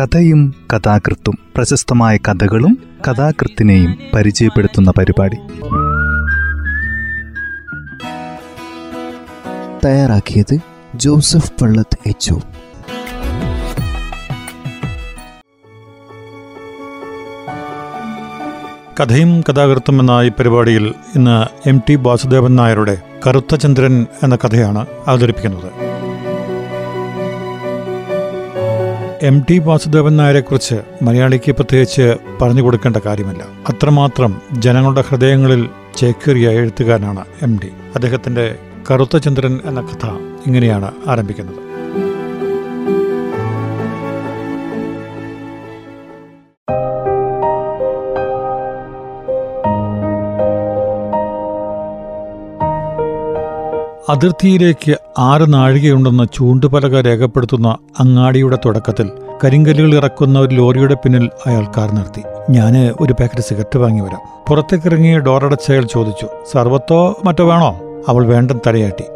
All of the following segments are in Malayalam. കഥയും കഥാകൃത്തും, പ്രശസ്തമായ കഥകളും കഥാകൃത്തിനെയും പരിചയപ്പെടുത്തുന്ന പരിപാടി. തയ്യാറാക്കിയത് ജോസഫ് പള്ളത്ത് എച്ച്. കഥയും കഥാകൃത്തും എന്ന ഈ പരിപാടിയിൽ ഇന്ന് എം ടി വാസുദേവൻ നായരുടെ കറുത്ത ചന്ദ്രൻ എന്ന കഥയാണ് അവതരിപ്പിക്കുന്നത്. എം ടി വാസുദേവൻ നായരെക്കുറിച്ച് മലയാളിക്ക് പ്രത്യേകിച്ച് പറഞ്ഞു കൊടുക്കേണ്ട കാര്യമില്ല. അത്രമാത്രം ജനങ്ങളുടെ ഹൃദയങ്ങളിൽ ചേക്കേറിയ എഴുത്തുകാരനാണ് എം ടി. അദ്ദേഹത്തിൻ്റെ കറുത്ത ചന്ദ്രൻ എന്ന കഥ ഇങ്ങനെയാണ് ആരംഭിക്കുന്നത്. അതിർത്തിയിലേക്ക് 6 നാഴികയുണ്ടെന്ന് ചൂണ്ടുപലക രേഖപ്പെടുത്തുന്ന അങ്ങാടിയുടെ തുടക്കത്തിൽ കരിങ്കല്ലുകൾ ഇറക്കുന്ന ഒരു ലോറിയുടെ പിന്നിൽ അയാൾ കാർ നിർത്തി. ഞാൻ ഒരു പാക്കറ്റ് സിഗരറ്റ് വാങ്ങി വരാം. പുറത്തേക്കിറങ്ങി ഡോറടച്ചയാൾ ചോദിച്ചു, സർബത്തോ മറ്റോ വേണോ? അവൾ വേണ്ടെന്ന് തലയാട്ടി.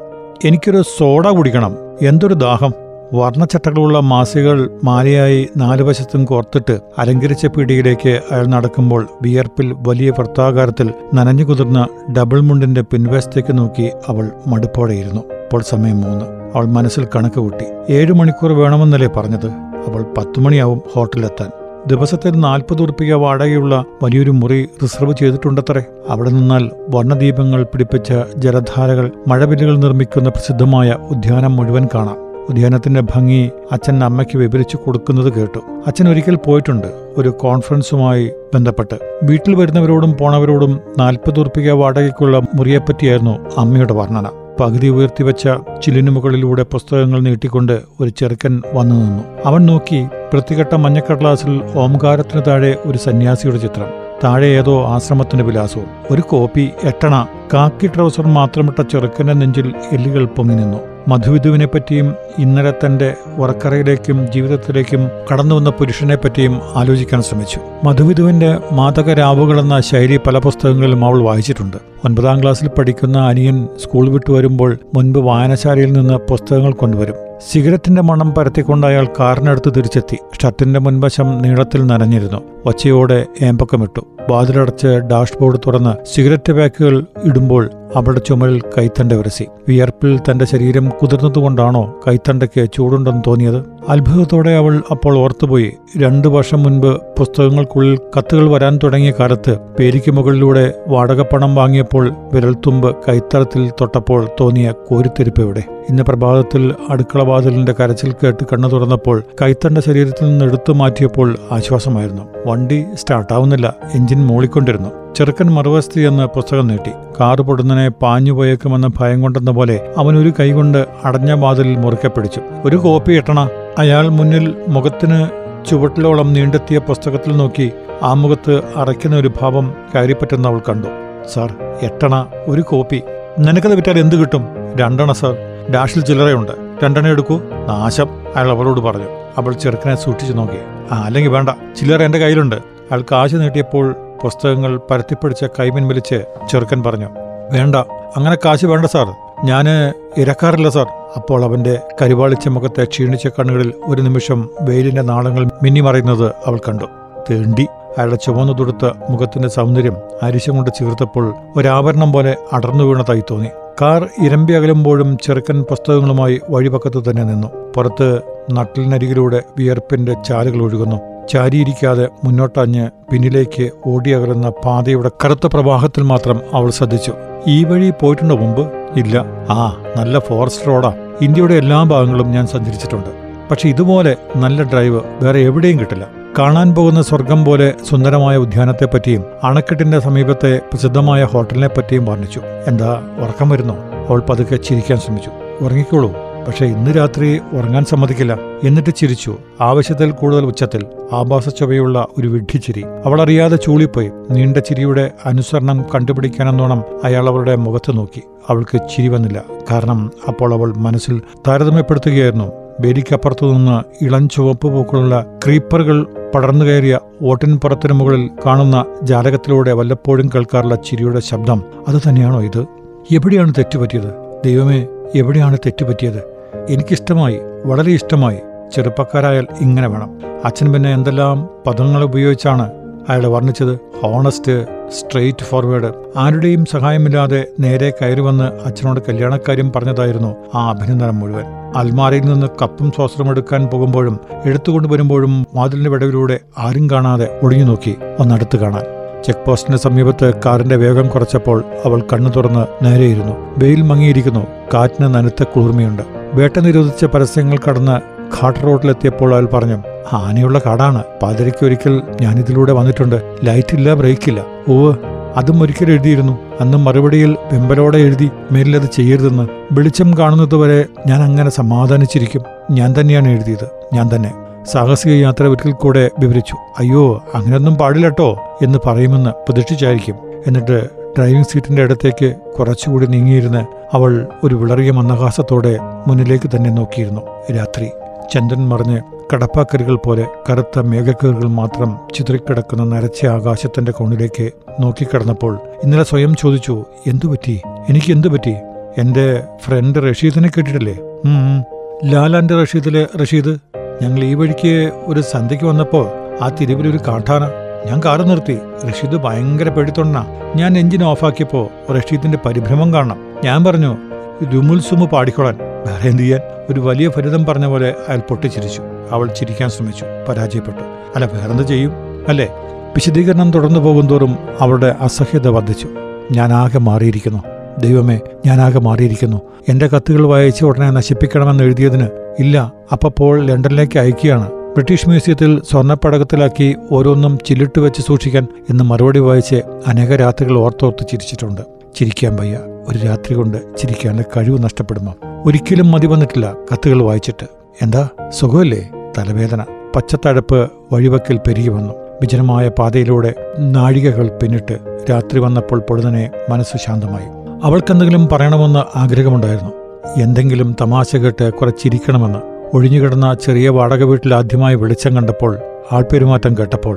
എനിക്കൊരു സോഡ കുടിക്കണം. എന്തൊരു ദാഹം. വർണ്ണച്ചട്ടകളുള്ള മാസികൾ മാലയായി 4 വശത്തും കോർത്തിട്ട് അലങ്കരിച്ച പീടികയിലേക്ക് അയാൾ നടക്കുമ്പോൾ വിയർപ്പിൽ വലിയ വൃത്താകാരത്തിൽ നനഞ്ഞു കുതിർന്ന ഡബിൾ മുണ്ടിന്റെ പിൻവശത്തേക്ക് നോക്കി അവൾ മടുപ്പോടെയിരുന്നു. അപ്പോൾ സമയം 3. അവൾ മനസ്സിൽ കണക്ക് കൂട്ടി. 7 മണിക്കൂർ വേണമെന്നല്ലേ പറഞ്ഞത്? അവൾ 10 മണിയാവും ഹോട്ടലിലെത്താൻ. ദിവസത്തിൽ 40 രൂപ വാടകയുള്ള വലിയൊരു മുറി റിസർവ് ചെയ്തിട്ടുണ്ടത്രേ. അവിടെ നിന്നാൽ വർണ്ണദീപങ്ങൾ പിടിപ്പിച്ച ജലധാരകൾ മഴവില്ലുകൾ നിർമ്മിക്കുന്ന പ്രസിദ്ധമായ ഉദ്യാനം മുഴുവൻ കാണാം. ഉദ്യാനത്തിന്റെ ഭംഗി അച്ഛൻ അമ്മയ്ക്ക് വിവരിച്ചു കൊടുക്കുന്നത് കേട്ടു. അച്ഛൻ ഒരിക്കൽ പോയിട്ടുണ്ട്, ഒരു കോൺഫറൻസുമായി ബന്ധപ്പെട്ട്. വീട്ടിൽ വരുന്നവരോടും പോണവരോടും 40 രൂപ വാടകയ്ക്കുള്ള മുറിയെപ്പറ്റിയായിരുന്നു അമ്മയുടെ വർണ്ണന. പകുതി ഉയർത്തിവെച്ച ചില്ലിനു മുകളിലൂടെ പുസ്തകങ്ങൾ നീട്ടിക്കൊണ്ട് ഒരു ചെറുക്കൻ വന്നു നിന്നു. അവൻ നോക്കി. വൃത്തികെട്ട മഞ്ഞക്കടലാസിൽ ഓംകാരത്തിന് താഴെ ഒരു സന്യാസിയുടെ ചിത്രം, താഴെ ഏതോ ആശ്രമത്തിന്റെ വിലാസവും. ഒരു കോപ്പി, 8 അണ. കാക്കി ട്രൗസർ മാത്രമിട്ട ചെറുക്കന്റെ നെഞ്ചിൽ എല്ലുകൾ പൊങ്ങി നിന്നു. മധുവിധുവിനെപ്പറ്റിയും ഇന്നലെ തൻ്റെ ഉറക്കറയിലേക്കും ജീവിതത്തിലേക്കും കടന്നുവന്ന പുരുഷനെപ്പറ്റിയും ആലോചിക്കാൻ ശ്രമിച്ചു. മധുവിധുവിൻ്റെ മാതകരാവുകൾ എന്ന ശൈലി പല പുസ്തകങ്ങളിലും അവൾ വായിച്ചിട്ടുണ്ട്. 9ാം ക്ലാസ്സിൽ പഠിക്കുന്ന അനിയൻ സ്കൂൾ വിട്ടു വരുമ്പോൾ മുൻപ് വായനശാലയിൽ നിന്ന് പുസ്തകങ്ങൾ കൊണ്ടുവരും. സിഗരറ്റിന്റെ മണം പരത്തിക്കൊണ്ട് അയാൾ കാറിനടുത്ത് തിരിച്ചെത്തി. ഷർട്ടിന്റെ മുൻവശം നീളത്തിൽ നനഞ്ഞിരുന്നു. ഒച്ചയോടെ ഏമ്പക്കമിട്ടു. വാതിലടച്ച് ഡാഷ്ബോർഡ് തുറന്ന് സിഗരറ്റ് പാക്കുകൾ ഇടുമ്പോൾ അവളുടെ ചുമലിൽ കൈത്തണ്ട ഉരസി. വിയർപ്പിൽ തന്റെ ശരീരം കുതിർന്നതുകൊണ്ടാണോ കൈത്തണ്ടയ്ക്ക് ചൂടുണ്ടെന്ന് തോന്നിയത്? അത്ഭുതത്തോടെ അവൾ അപ്പോൾ ഓർത്തുപോയി, 2 വർഷം മുൻപ് പുസ്തകങ്ങൾക്കുള്ളിൽ കത്തുകൾ വരാൻ തുടങ്ങിയ കാലത്ത് പേരിക്ക് മുകളിലൂടെ വാടകപ്പണം വാങ്ങിയപ്പോൾ വിരൽത്തുമ്പ് കൈത്തടത്തിൽ തൊട്ടപ്പോൾ തോന്നിയ കോരിത്തെരിപ്പ് എവിടെ? ഇന്ന് പ്രഭാതത്തിൽ അടുക്കളവാതിലിന്റെ കരച്ചിൽ കേട്ട് കണ്ണു തുറന്നപ്പോൾ കൈത്തണ്ട ശരീരത്തിൽ നിന്ന് എടുത്തു മാറ്റിയപ്പോൾ ആശ്വാസമായിരുന്നു. വണ്ടി സ്റ്റാർട്ടാവുന്നില്ല. എഞ്ചിൻ മൂളിക്കൊണ്ടിരുന്നു. ചെറുക്കൻ മറുവസ്തി എന്ന പുസ്തകം നീട്ടി. കാറ് പൊടുന്നനെ പാഞ്ഞുപോയേക്കുമെന്ന ഭയം കൊണ്ടെന്ന പോലെ അവനൊരു കൈകൊണ്ട് അടഞ്ഞ വാതിലിൽ മുറുക്കെ പിടിച്ചു. ഒരു കോപ്പി ഇട്ടണ. അയാൾ മുന്നിൽ മുഖത്തിന് ചുവട്ടിലോളം നീണ്ടെത്തിയ പുസ്തകത്തിൽ നോക്കി. ആ മുഖത്ത് അറയ്ക്കുന്ന ഒരു ഭാവം കയറിപ്പറ്റുന്ന അവൾ കണ്ടു. സാർ, 8 അണ, ഒരു കോപ്പി. നിനക്കത് വിറ്റാൽ എന്ത് കിട്ടും? 2 അണ സാർ, ഡാഷിൽ ചില്ലറയുണ്ട്. 2 അണ എടുക്കൂ. നാശം, അയാൾ അവളോട് പറഞ്ഞു. അവൾ ചെറുക്കനെ സൂക്ഷിച്ചു നോക്കി. അല്ലെങ്കിൽ വേണ്ട, ചില്ലറ എൻ്റെ കയ്യിലുണ്ട്. അയാൾ കാശ് നീട്ടിയപ്പോൾ പുസ്തകങ്ങൾ പരത്തിപ്പിടിച്ച കൈമിൻവലിച്ച് ചെറുക്കൻ പറഞ്ഞു, വേണ്ട, അങ്ങനെ കാശ് വേണ്ട സാർ, ഞാൻ ഇരക്കാറില്ല സാർ. അപ്പോൾ അവൻ്റെ കരിവാളിച്ച മുഖത്തെ ക്ഷീണിച്ച കണ്ണുകളിൽ ഒരു നിമിഷം വെയിലിൻ്റെ നാളങ്ങൾ മിന്നിമറയുന്നത് അവൾ കണ്ടു. തേണ്ടി. അയാളുടെ ചുവന്നു തുടുത്ത മുഖത്തിൻ്റെ സൗന്ദര്യം അരിശം കൊണ്ട് ചീർത്തപ്പോൾ ഒരാഭരണം പോലെ അടർന്നു വീണതായി തോന്നി. കാർ ഇരമ്പി അകലുമ്പോഴും ചെറുക്കൻ പുസ്തകങ്ങളുമായി വഴിപക്കത്ത് തന്നെ നിന്നു. പുറത്ത് നട്ടിലിനരികിലൂടെ വിയർപ്പിൻ്റെ ചാലുകൾ ഒഴുകുന്നു. ചാരിയിരിക്കാതെ മുന്നോട്ടഞ്ഞ് പിന്നിലേക്ക് ഓടിയകലുന്ന പാതയുടെ കറുത്ത പ്രവാഹത്തിൽ മാത്രം അവൾ ശ്രദ്ധിച്ചു. ഈ വഴി പോയിട്ടുണ്ടോ മുമ്പ്? ഇല്ല. നല്ല ഫോറസ്റ്റ് റോഡാ. ഇന്ത്യയുടെ എല്ലാ ഭാഗങ്ങളും ഞാൻ സഞ്ചരിച്ചിട്ടുണ്ട്. പക്ഷെ ഇതുപോലെ നല്ല ഡ്രൈവ് വേറെ എവിടെയും കിട്ടില്ല. കാണാൻ പോകുന്ന സ്വർഗം പോലെ സുന്ദരമായ ഉദ്യാനത്തെപ്പറ്റിയും അണക്കെട്ടിന്റെ സമീപത്തെ പ്രസിദ്ധമായ ഹോട്ടലിനെ പറ്റിയും വർണ്ണിച്ചു. എന്താ, ഉറക്കം വരുന്നോ? അവൾ പതുക്കെ ചിരിക്കാൻ ശ്രമിച്ചു. ഉറങ്ങിക്കോളൂ. പക്ഷെ ഇന്ന് രാത്രി ഉറങ്ങാൻ സമ്മതിക്കില്ല. എന്നിട്ട് ചിരിച്ചു, ആവശ്യത്തിൽ കൂടുതൽ ഉച്ചത്തിൽ, ആഭാസച്ചുവയുള്ള ഒരു വിഡ്ഢിച്ചിരി. അവളറിയാതെ ചൂളിപ്പോയി. നീണ്ട ചിരിയുടെ അനുസരണം കണ്ടുപിടിക്കാനെന്നോണം അയാൾ അവളുടെ മുഖത്ത് നോക്കി. അവൾക്ക് ചിരി വന്നില്ല. കാരണം അപ്പോൾ അവൾ മനസ്സിൽ താരതമ്യപ്പെടുത്തുകയായിരുന്നു. ബേലിക്കപ്പുറത്തു നിന്ന് ഇളം ചുവപ്പ് പൂക്കളുള്ള ക്രീപ്പറുകൾ പടർന്നു കയറിയ ഓട്ടിൻപുറത്തിനു മുകളിൽ കാണുന്ന ജാലകത്തിലൂടെ വല്ലപ്പോഴും കേൾക്കാറുള്ള ചിരിയുടെ ശബ്ദം. അത് തന്നെയാണോ ഇത്? എവിടെയാണ് തെറ്റുപറ്റിയത്? ദൈവമേ, എവിടെയാണ് തെറ്റുപറ്റിയത്? എനിക്കിഷ്ടമായി, വളരെ ഇഷ്ടമായി. ചെറുപ്പക്കാരായാൽ ഇങ്ങനെ വേണം. അച്ഛൻ പിന്നെ എന്തെല്ലാം പദങ്ങൾ ഉപയോഗിച്ചാണ് അയാളെ വർണ്ണിച്ചത്. ഹോണസ്റ്റ്, സ്ട്രെയിറ്റ് ഫോർവേഡ്, ആരുടെയും സഹായമില്ലാതെ നേരെ കയറി വന്ന് അച്ഛനോട് കല്യാണക്കാര്യം പറഞ്ഞതായിരുന്നു ആ അഭിനന്ദനം മുഴുവൻ. അൽമാരയിൽ നിന്ന് കപ്പും സോസറും എടുക്കാൻ പോകുമ്പോഴും എടുത്തുകൊണ്ടുവരുമ്പോഴും വാതിലിന്റെ വിടവിലൂടെ ആരും കാണാതെ ഒളിഞ്ഞു നോക്കി ഒന്നടുത്ത് കാണാൻ. ചെക്ക് പോസ്റ്റിന് സമീപത്ത് കാറിന്റെ വേഗം കുറച്ചപ്പോൾ അവൾ കണ്ണു തുറന്ന് നേരെയിരുന്നു. വെയിൽ മങ്ങിയിരിക്കുന്നു, കാറ്റിന് നനുത്ത കുളിർമയുണ്ട്. വേട്ട നിരോധിച്ച പരസ്യങ്ങൾ കടന്ന് ഘാട്ട് റോഡിലെത്തിയപ്പോൾ അയാൾ പറഞ്ഞു, ആനയുള്ള കാടാണ്, പാതിരയ്ക്ക് ഒരിക്കൽ ഞാനിതിലൂടെ വന്നിട്ടുണ്ട്, ലൈറ്റില്ല, ബ്രേക്കില്ല. ഓവ്, അതും ഒരിക്കൽ എഴുതിയിരുന്നു. അന്ന് മറുപടിയിൽ വെമ്പലോടെ എഴുതി, മേലിലത് ചെയ്യരുതെന്ന്. വെളിച്ചം കാണുന്നതുവരെ ഞാൻ അങ്ങനെ സമാധാനിച്ചിരിക്കും. ഞാൻ തന്നെയാണ് എഴുതിയത്, ഞാൻ തന്നെ. സാഹസിക യാത്ര ഒരിക്കൽ കൂടെ വിവരിച്ചു. അയ്യോ, അങ്ങനെയൊന്നും പാടില്ലട്ടോ എന്ന് പറയുമെന്ന് പ്രതീക്ഷിച്ചായിരിക്കും. എന്നിട്ട് ഡ്രൈവിംഗ് സീറ്റിന്റെ അടുത്തേക്ക് കുറച്ചുകൂടി നീങ്ങിയിരുന്ന് അവൾ ഒരു വിളറിയ മന്ദഹാസത്തോടെ മുന്നിലേക്ക് തന്നെ നോക്കിയിരുന്നു. രാത്രി ചന്ദ്രൻ മറിഞ്ഞ് കടപ്പാക്കരികൾ പോലെ കറുത്ത മേഘക്കീറുകൾ മാത്രം ചിതറിക്കിടക്കുന്ന നരച്ച ആകാശത്തിന്റെ കോണിലേക്ക് നോക്കിക്കിടന്നപ്പോൾ ഇന്നലെ സ്വയം ചോദിച്ചു, എന്തുപറ്റി, എനിക്കെന്തുപറ്റി? എന്റെ ഫ്രണ്ട് റഷീദിനെ കേട്ടിട്ടില്ലേ? ലാലാന്റെ റഷീദിലെ റഷീദ്. ഞങ്ങൾ ഈ വഴിക്ക് ഒരു സന്ധ്യയ്ക്ക് വന്നപ്പോൾ ആ തിരുവിലൊരു കാട്ടാന. ഞാൻ കാറ് നിർത്തി. റഷീദ് ഭയങ്കര പേടിത്തൊണ്ണാ. ഞാൻ എഞ്ചിൻ ഓഫാക്കിയപ്പോൾ റഷീദിന്റെ പരിഭ്രമം കാണാം. ഞാൻ പറഞ്ഞു, രുമുൽ സുമു പാടിക്കോളാൻ, വേറെ എന്ത് ചെയ്യാൻ. ഒരു വലിയ ഫലിതം പറഞ്ഞ പോലെ അയാൾ പൊട്ടിച്ചിരിച്ചു. അവൾ ചിരിക്കാൻ ശ്രമിച്ചു, പരാജയപ്പെട്ടു. അല്ല, വേറെന്ത് ചെയ്യും അല്ലേ? വിശദീകരണം തുടർന്നു പോകുന്തോറും അവളുടെ അസഹ്യത വർദ്ധിച്ചു. ഞാനാകെ മാറിയിരിക്കുന്നു, ദൈവമേ, ഞാനാകെ മാറിയിരിക്കുന്നു. എൻ്റെ കത്തുകൾ വായിച്ച് ഉടനെ നശിപ്പിക്കണമെന്ന് എഴുതിയതിന് ഇല്ല, അപ്പോൾ ലണ്ടനിലേക്ക് അയക്കുകയാണ്. ബ്രിട്ടീഷ് മ്യൂസിയത്തിൽ സ്വർണ്ണപ്പടകത്തിലാക്കി ഓരോന്നും ചില്ലിട്ട് വെച്ച് സൂക്ഷിക്കാൻ എന്ന് മറുപടി വായിച്ച് അനേക രാത്രികൾ ഓർത്തോർത്ത് ചിരിച്ചിട്ടുണ്ട്. ചിരിക്കാൻ വയ്യ, ഒരു രാത്രി കൊണ്ട് ചിരിക്കാനുള്ള കഴിവ് നഷ്ടപ്പെടുമോ? ഒരിക്കലും മതി വന്നിട്ടില്ല കത്തുകൾ വായിച്ചിട്ട്. എന്താ സുഖമല്ലേ? തലവേദന, പച്ചത്തഴപ്പ് വഴിവക്കിൽ പെരുകി വന്നു. വിജനമായ പാതയിലൂടെ നാഴികകൾ പിന്നിട്ട് രാത്രി വന്നപ്പോൾ പൊടുന്നനെ മനസ്സ് ശാന്തമായി. അവൾക്കെന്തെങ്കിലും പറയണമെന്ന് ആഗ്രഹമുണ്ടായിരുന്നു, എന്തെങ്കിലും തമാശ കേട്ട് കുറച്ചിരിക്കണമെന്ന്. ഒഴിഞ്ഞുകിടന്ന ചെറിയ വാടക വീട്ടിൽ ആദ്യമായി വെളിച്ചം കണ്ടപ്പോൾ, ആൾപെരുമാറ്റം കേട്ടപ്പോൾ,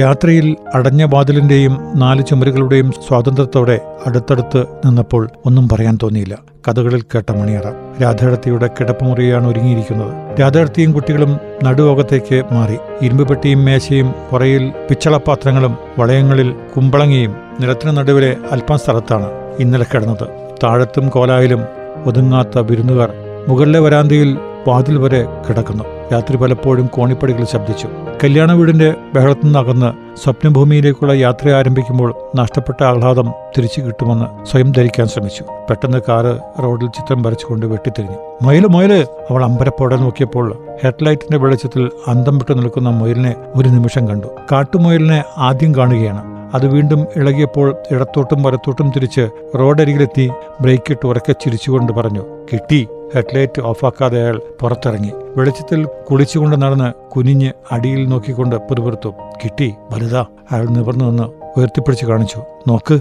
രാത്രിയിൽ അടഞ്ഞ വാതിലിന്റെയും നാല് ചുമരുകളുടെയും സ്വാതന്ത്ര്യത്തോടെ അടുത്തടുത്ത് നിന്നപ്പോൾ ഒന്നും പറയാൻ തോന്നിയില്ല. കഥകളിൽ കേട്ട മണിയറ. രാധാടത്തിയുടെ കിടപ്പുമുറിയാണ് ഒരുങ്ങിയിരിക്കുന്നത്. രാധാടത്തിയും കുട്ടികളും നടുവകത്തേക്ക് മാറി. ഇരുമ്പുപെട്ടിയും മേശയും പുറയിൽ പിച്ചളപാത്രങ്ങളും വളയങ്ങളിൽ കുമ്പളങ്ങിയും. നിലത്തിനു നടുവിലെ അല്പം സ്ഥലത്താണ് ഇന്നലെ കിടന്നത്. താഴത്തും കോലായിലും ഒതുങ്ങാത്ത വിരുന്നുകാർ. മുകളിലെ വരാന്തയിൽ വാതിൽ വരെ കിടക്കുന്നു. രാത്രി പലപ്പോഴും കോണിപ്പടികൾ ശബ്ദിച്ചു. കല്യാണ വീടിന്റെ ബഹളത്തുനിന്നകന്ന് സ്വപ്നഭൂമിയിലേക്കുള്ള യാത്ര ആരംഭിക്കുമ്പോൾ നഷ്ടപ്പെട്ട ആഹ്ലാദം തിരിച്ചു കിട്ടുമെന്ന് സ്വയം ധരിക്കാൻ ശ്രമിച്ചു. പെട്ടെന്ന് കാറ് റോഡിൽ ചിത്രം വരച്ചുകൊണ്ട് വെട്ടിത്തിരിഞ്ഞു. മൊയല്, മൊയല്! അവൾ അമ്പരപ്പോടെ നോക്കിയപ്പോൾ ഹെഡ്ലൈറ്റിന്റെ വെളിച്ചത്തിൽ അന്തം വിട്ടു നിൽക്കുന്ന മൊയലിനെ ഒരു നിമിഷം കണ്ടു. കാട്ടുമൊയലിനെ ആദ്യം കാണുകയാണ്. അത് വീണ്ടും ഇളകിയപ്പോൾ ഇടത്തോട്ടും വലത്തോട്ടും തിരിച്ച് റോഡരികിലെത്തി ബ്രേക്കിട്ട് ഉറക്കെ ചിരിച്ചുകൊണ്ട് പറഞ്ഞു, കിട്ടി! ഹെഡ്ലൈറ്റ് ഓഫാക്കാതെ അയാൾ പുറത്തിറങ്ങി. വെളിച്ചത്തിൽ കുളിച്ചുകൊണ്ട് നടന്ന് കുനിഞ്ഞ് അടിയിൽ നോക്കിക്കൊണ്ട് പിറുപിറുത്തു, കിട്ടി! വലുതാ! അയാൾ നിവർന്നു നിന്ന് ഉയർത്തിപ്പിടിച്ച് കാണിച്ചു. നോക്ക്!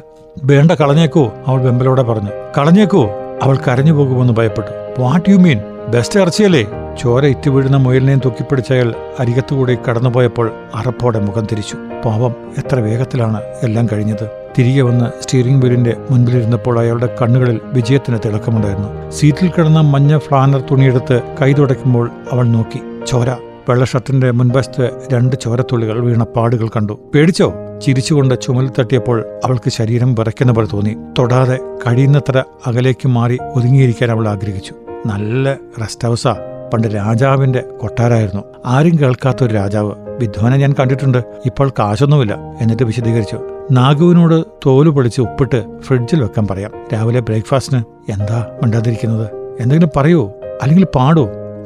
വേണ്ട, കളഞ്ഞേക്കോ! അവൾ വെമ്പലോടെ പറഞ്ഞു. കളഞ്ഞേക്കോ! അവൾ കരഞ്ഞു പോകുമെന്ന് ഭയപ്പെട്ടു. What you mean? ബെസ്റ്റ് ഇറച്ചിയല്ലേ! ചോര ഇറ്റു വീഴുന്ന മുയലിനെയും തൊക്കിപ്പിടിച്ചയാൾ അരികത്തുകൂടി കടന്നുപോയപ്പോൾ അറപ്പോടെ മുഖം തിരിച്ചു. പാവം, എത്ര വേഗത്തിലാണ് എല്ലാം കഴിഞ്ഞത്. തിരികെ വന്ന് സ്റ്റിയറിംഗ് വീലിന്റെ മുൻപിലിരുന്നപ്പോൾ അയാളുടെ കണ്ണുകളിൽ വിജയത്തിന് തിളക്കമുണ്ടായിരുന്നു. സീറ്റിൽ കിടന്ന മഞ്ഞ ഫ്ലാനർ തുണിയെടുത്ത് കൈ തുടയ്ക്കുമ്പോൾ അവൾ നോക്കി. ചോര! വെള്ള ഷർട്ടിന്റെ മുൻവശത്ത് രണ്ട് ചോരത്തുള്ളികൾ വീണ പാടുകൾ കണ്ടു. പേടിച്ചോ? ചിരിച്ചുകൊണ്ട് ചുമൽ തട്ടിയപ്പോൾ അവൾക്ക് ശരീരം വിറയ്ക്കുന്ന പോലെ തോന്നി. തൊടാതെ കഴിയുന്നത്ര അകലേക്ക് മാറി ഒതുങ്ങിയിരിക്കാൻ അവൾ ആഗ്രഹിച്ചു. നല്ല റെസ്റ്റ് ഹൗസാ. പണ്ട് രാജാവിന്റെ കൊട്ടാരായിരുന്നു. ആരും കേൾക്കാത്ത ഒരു രാജാവ്. വിധ്വാനെ ഞാൻ കണ്ടിട്ടുണ്ട്. ഇപ്പോൾ കാശൊന്നുമില്ല. എന്നിട്ട് വിശദീകരിച്ചു, നാഗുവിനോട് തോല് പൊളിച്ച് ഉപ്പിട്ട് ഫ്രിഡ്ജിൽ വെക്കാൻ പറയാം, രാവിലെ ബ്രേക്ക്ഫാസ്റ്റിന്. എന്താ മിണ്ടാതിരിക്കുന്നത്? എന്തെങ്കിലും പറയൂ, അല്ലെങ്കിൽ പാടൂ.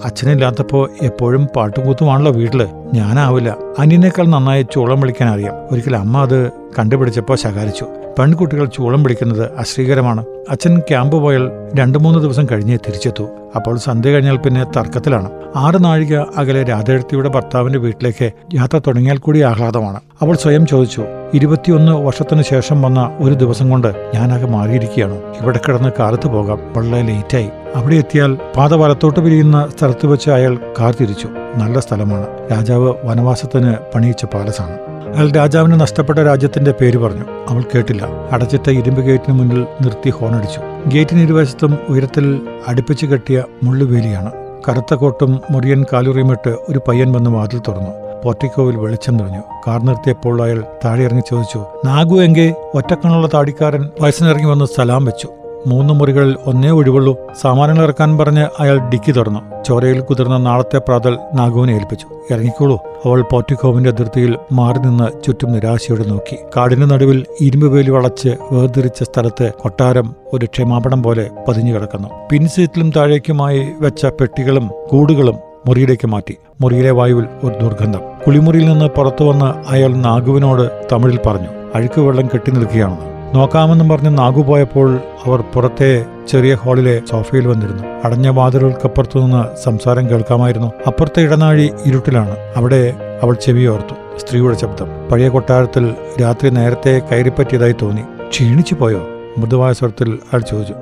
അച്ഛനില്ലാത്തപ്പോ എപ്പോഴും പാട്ടുകൂത്തുമാണല്ലോ വീട്ടില്. ഞാനാവില്ല. അനിയനേക്കാൾ നന്നായി ചൂളം വിളിക്കാൻ അറിയാം. ഒരിക്കൽ അമ്മ അത് കണ്ടുപിടിച്ചപ്പോൾ ശകാരിച്ചു. പെൺകുട്ടികൾ ചൂളം പിടിക്കുന്നത് അശ്രീകരമാണ്. അച്ഛൻ ക്യാമ്പ് പോയാൽ 2-3 ദിവസം കഴിഞ്ഞേ തിരിച്ചെത്തൂ. അപ്പോൾ സന്ധ്യ കഴിഞ്ഞാൽ പിന്നെ തർക്കത്തിലാണ്. 6 നാഴിക അകലെ രാധേഴ്ത്തിയുടെ ഭർത്താവിന്റെ വീട്ടിലേക്ക് യാത്ര തുടങ്ങിയാൽ കൂടി ആഹ്ലാദമാണ്. അവൾ സ്വയം ചോദിച്ചു, 21 വർഷത്തിനു ശേഷം വന്ന ഒരു ദിവസം കൊണ്ട് ഞാനാകെ മാറിയിരിക്കുകയാണ്. ഇവിടെ കിടന്ന് കാലത്ത് പോകാം. വളരെ ലേറ്റായി. അവിടെ എത്തിയാൽ പാത വലത്തോട്ട് പിരിയുന്ന സ്ഥലത്ത് വെച്ച് അയാൾ കാർ തിരിച്ചു. നല്ല സ്ഥലമാണ്. രാജാവ് വനവാസത്തിന് പണിയിച്ച പാലസാണ്. അയാൾ രാജാവിന് നഷ്ടപ്പെട്ട രാജ്യത്തിന്റെ പേര് പറഞ്ഞു. അവൾ കേട്ടില്ല. അടച്ചിട്ട ഇരുമ്പ് ഗേറ്റിന് മുന്നിൽ നിർത്തി ഹോണടിച്ചു. ഗേറ്റിന് ഇരുവശത്തും ഉയരത്തിൽ അടുപ്പിച്ചു കെട്ടിയ മുള്ളുവേലിയാണ്. കറുത്ത കോട്ടും മുറിയൻ കാലുറിയുമിട്ട് ഒരു പയ്യൻ വന്ന് വാതിൽ തുറന്നു. പോർട്ടിക്കോയിൽ വെളിച്ചം നിറഞ്ഞു. കാർ നിർത്തിയപ്പോൾ അയാൾ താഴെയിറങ്ങി ചോദിച്ചു, നാഗു എങ്കെ? ഒറ്റക്കണ്ണുള്ള താടിക്കാരൻ വയസ്സിനിറങ്ങി വന്ന് സലാം വെച്ചു. 3 മുറികളിൽ ഒന്നേ ഒഴിവുള്ളൂ. സാമാനങ്ങൾ ഇറക്കാൻ പറഞ്ഞ് അയാൾ ഡിക്കി തുറന്നു. ചോരയിൽ കുതിർന്ന നാളത്തെ പ്രാതൽ നാഗുവിനെ ഏൽപ്പിച്ചു. ഇറങ്ങിക്കോളൂ. അവൾ പോർട്ടിക്കോവിന്റെ അതിർത്തിയിൽ മാറി നിന്ന് ചുറ്റും നിരാശയോടെ നോക്കി. കാടിന്റെ നടുവിൽ ഇരുമ്പ് വേലി വളച്ച് വേർതിരിച്ച സ്ഥലത്ത് കൊട്ടാരം ഒരു ക്ഷമാപണം പോലെ പതിഞ്ഞു കിടക്കുന്നു. പിൻസീറ്റിലും താഴേക്കുമായി വെച്ച പെട്ടികളും കൂടുകളും മുറിയിലേക്ക് മാറ്റി. മുറിയിലെ വായുവിൽ ഒരു ദുർഗന്ധം. കുളിമുറിയിൽ നിന്ന് പുറത്തു വന്ന് അയാൾ നാഗുവിനോട് തമിഴിൽ പറഞ്ഞു, അഴുക്കുവെള്ളം കെട്ടി നിൽക്കുകയാണെന്ന്. നോക്കാമെന്നും പറഞ്ഞ് നാഗു പോയപ്പോൾ അവർ പുറത്തെ ചെറിയ ഹാളിലെ സോഫയിൽ വന്നിരുന്നു. അടഞ്ഞ വാതിലുകൾക്കപ്പുറത്തു നിന്ന് സംസാരം കേൾക്കാമായിരുന്നു. അപ്പുറത്തെ ഇടനാഴി ഇരുട്ടിലാണ്. അവിടെ അവൾ ചെവിയോർത്തു. സ്ത്രീയുടെ ശബ്ദം. പഴയ കൊട്ടാരത്തിൽ രാത്രി നേരത്തെ കയറിപ്പറ്റിയതായി തോന്നി. ക്ഷീണിച്ചു പോയോ? മൃദുവായ സ്വരത്തിൽ അയാൾ ചോദിച്ചു.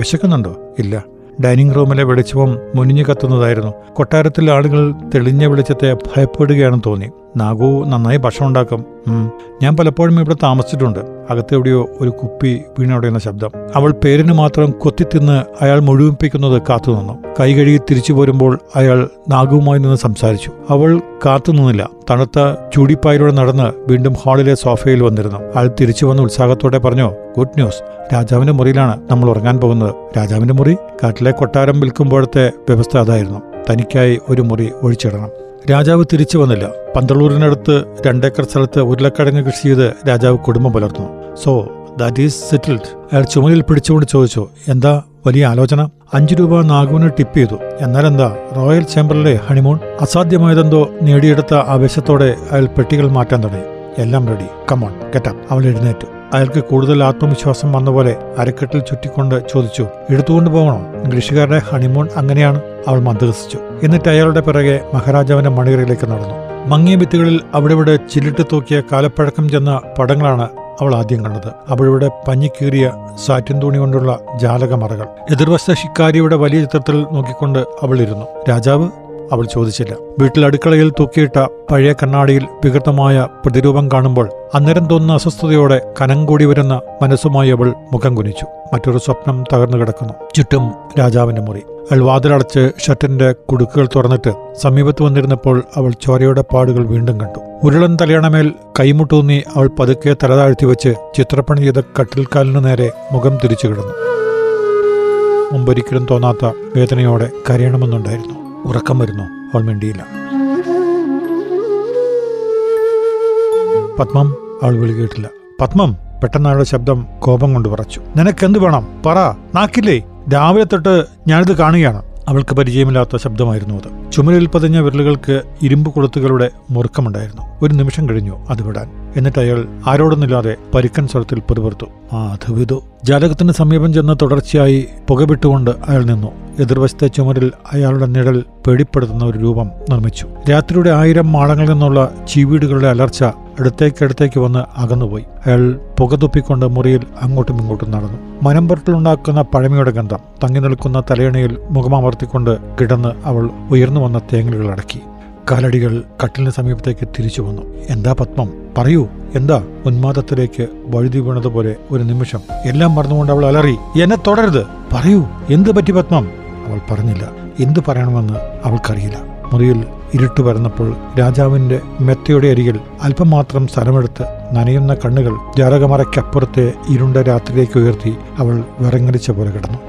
വിശക്കുന്നുണ്ടോ? ഇല്ല. ഡൈനിങ് റൂമിലെ വെളിച്ചവും മുനിഞ്ഞു കത്തുന്നതായിരുന്നു. കൊട്ടാരത്തിൽ ആളുകൾ തെളിഞ്ഞ വെളിച്ചത്തെ ഭയപ്പെടുകയാണെന്ന് തോന്നി. നാഗു നന്നായി ഭക്ഷണം ഉണ്ടാക്കും. ഞാൻ പലപ്പോഴും ഇവിടെ താമസിച്ചിട്ടുണ്ട്. അകത്തെവിടെയോ ഒരു കുപ്പി വീണോടെയുന്ന ശബ്ദം. അവൾ പേരിന് മാത്രം കൊത്തിത്തിന്ന് അയാൾ മുഴുവിപ്പിക്കുന്നത് കാത്തുനിന്നു. കൈ കഴുകി തിരിച്ചു പോരുമ്പോൾ അയാൾ നാഗുവുമായി നിന്ന് സംസാരിച്ചു. അവൾ കാത്തുനിന്നില്ല. തണുത്ത ചൂടിപ്പായിലൂടെ നടന്ന് വീണ്ടും ഹാളിലെ സോഫയിൽ വന്നിരുന്നു. അയാൾ തിരിച്ചു വന്ന് ഉത്സാഹത്തോടെ പറഞ്ഞു, ഗുഡ് ന്യൂസ്, രാജാവിന്റെ മുറിയിലാണ് നമ്മൾ ഉറങ്ങാൻ പോകുന്നത്. രാജാവിന്റെ മുറി? കാട്ടിലെ കൊട്ടാരം വിൽക്കുമ്പോഴത്തെ വ്യവസ്ഥ അതായിരുന്നു. തനിക്കായി ഒരു മുറി ഒഴിച്ചിടണം. രാജാവ് തിരിച്ചു വന്നില്ല. പന്തളൂരിനടുത്ത് 2 ഏക്കർ സ്ഥലത്ത് ഉരുളക്കിഴങ്ങ് കൃഷി ചെയ്ത് രാജാവ് കുടുംബം പുലർത്തുന്നു. So that is settled. അയാൾ ചുമലിൽ പിടിച്ചുകൊണ്ട് ചോദിച്ചു, എന്താ വലിയ ആലോചന? 5 രൂപ നാഗുവിന് ടിപ്പ് ചെയ്തു. എന്നാലെന്താ, റോയൽ ചേംബറിലെ ഹണിമൂൺ? അസാധ്യമായതെന്തോ നേടിയെടുത്ത ആവേശത്തോടെ അയാൾ പെട്ടികൾ മാറ്റാൻ തുടങ്ങി. എല്ലാം റെഡി, കമോൺ, ഗെറ്റ് അപ്പ്. അവൾ എഴുന്നേറ്റു. അയാൾക്ക് കൂടുതൽ ആത്മവിശ്വാസം വന്നപോലെ അരക്കെട്ടിൽ ചുറ്റിക്കൊണ്ട് ചോദിച്ചു, എടുത്തുകൊണ്ട് പോകണോ? ഇംഗ്ലീഷുകാരുടെ ഹണിമൂൺ അങ്ങനെയാണ്. അവൾ മന്ദഹസിച്ചു. എന്നിട്ട് അയാളുടെ പിറകെ മഹാരാജാവിന്റെ മണികരയിലേക്ക് നടന്നു. മങ്ങിയ ഭിത്തികളിൽ അവിടെവിടെ ചില്ലിട്ട് തൂക്കിയ കാലപ്പഴക്കം ചെന്ന പടങ്ങളാണ് അവൾ ആദ്യം കണ്ടത്. അവിടെ പഞ്ഞിക്കേറിയ സാറ്റിൻ തുണി കൊണ്ടുള്ള ജാലകമറകൾ. എതിർവശ ശിക്കാരിയുടെ വലിയ ചിത്രത്തിൽ നോക്കിക്കൊണ്ട് അവൾ ഇരുന്നു. രാജാവ്? അവൾ ചോദിച്ചില്ല. വീട്ടിൽ അടുക്കളയിൽ തൂക്കിയിട്ട പഴയ കണ്ണാടിയിൽ വികൃതമായ പ്രതിരൂപം കാണുമ്പോൾ അന്നേരം തോന്നുന്ന അസ്വസ്ഥതയോടെ കനം കൂടി വരുന്ന മനസ്സുമായി അവൾ മുഖം കുനിച്ചു. മറ്റൊരു സ്വപ്നം തകർന്നു കിടക്കുന്നു. ചുറ്റും രാജാവിന്റെ മുറി. അയാൾ വാതിലടച്ച് ഷർട്ടിന്റെ കുടുക്കുകൾ തുറന്നിട്ട് സമീപത്ത് വന്നിരുന്നപ്പോൾ അവൾ ചോരയുടെ പാടുകൾ വീണ്ടും കണ്ടു. ഉരുളൻ തലയണമേൽ കൈമുട്ടൂന്നി അവൾ പതുക്കെ തലതാഴ്ത്തി വെച്ച് ചിത്രപ്പണി ചെയ്ത കട്ടിൽക്കാലിനു നേരെ മുഖം തിരിച്ചു കിടന്നു. മുമ്പൊരിക്കലും തോന്നാത്ത വേദനയോടെ കരയണമെന്നുണ്ടായിരുന്നു. ഉറക്കം വരുന്നു. അവൾ മിണ്ടിയില്ല. പത്മം. അവൾ വിളി കേട്ടില്ല. പത്മം. പെട്ടെന്നയാളുടെ ശബ്ദം കോപം കൊണ്ട് പറച്ചു. നിനക്കെന്ത് വേണം? പറ. നാക്കില്ലേ? രാവിലെ തൊട്ട് ഞാനിത് കാണുകയാണ്. അവൾക്ക് പരിചയമില്ലാത്ത ശബ്ദമായിരുന്നു അത്. ചുമലിൽ പതിഞ്ഞ വിരലുകൾക്ക് ഇരുമ്പ് കൊളുത്തുകളുടെ മുറുക്കമുണ്ടായിരുന്നു. ഒരു നിമിഷം കഴിഞ്ഞു അത് വിടാൻ. എന്നിട്ട് അയാൾ ആരോടൊന്നില്ലാതെ പരുക്കൻ സ്വരത്തിൽ പെരുപുറത്തു, മാധുവിധു. ജാലകത്തിന് സമീപം ചെന്ന് തുടർച്ചയായി പുകവിട്ടുകൊണ്ട് അയാൾ നിന്നു. എതിർവശത്തെ ചുമരിൽ അയാളുടെ നിഴൽ പേടിപ്പെടുത്തുന്ന ഒരു രൂപം നിർമ്മിച്ചു. രാത്രിയുടെ 1000 മാളങ്ങളിൽ നിന്നുള്ള ചീവീടുകളുടെ അലർച്ച അടുത്തേക്കടുത്തേക്ക് വന്ന് അകന്നുപോയി. അയാൾ പുകതുപ്പിക്കൊണ്ട് മുറിയിൽ അങ്ങോട്ടും ഇങ്ങോട്ടും നടന്നു. മനം പുറത്തിലുണ്ടാക്കുന്ന പഴമയുടെ ഗന്ധം. തങ്ങി നിൽക്കുന്ന തലയണയിൽ മുഖമമർത്തിക്കൊണ്ട് കിടന്ന് അവൾ ഉയർന്നു വന്ന തേങ്ങലുകൾ അടക്കി. കാലടികൾ കട്ടിലിന് സമീപത്തേക്ക് തിരിച്ചു വന്നു. എന്താ പത്മം? പറയൂ, എന്താ? ഉന്മാദത്തിലേക്ക് വഴുതി വീണതുപോലെ ഒരു നിമിഷം എല്ലാം മറന്നുകൊണ്ട് അവൾ അലറി, എന്നെ തൊടരുത്. പറയൂ, എന്ത് പറ്റി പത്മം? അവൾ പറഞ്ഞില്ല. എന്ത് പറയണമെന്ന് അവൾക്കറിയില്ല. മുറിയിൽ ഇരുട്ട് വരുന്നപ്പോൾ രാജാവിന്റെ മെത്തയുടെ അരികിൽ അല്പം മാത്രം സ്ഥലമെടുത്ത് നനയുന്ന കണ്ണുകൾ ജാലകമറയ്ക്കപ്പുറത്തെ ഇരുണ്ട രാത്രിയിലേക്ക് ഉയർത്തി അവൾ വിറങ്ങലിച്ച പോലെ കിടന്നു.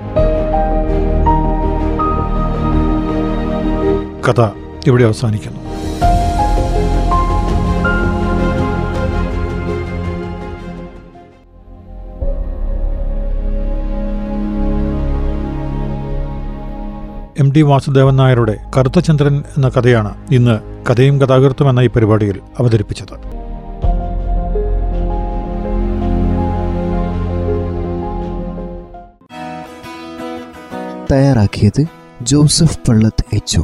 കഥ ഇവിടെ അവസാനിക്കുന്നു. എം ടി വാസുദേവൻ നായരുടെ കറുത്ത ചന്ദ്രൻ എന്ന കഥയാണ് ഇന്ന് കഥയും കഥാകൃത്തും എന്ന ഈ പരിപാടിയിൽ അവതരിപ്പിച്ചത്. തയ്യാറാക്കിയത് ജോസഫ് പള്ളത്ത് എച്ച്.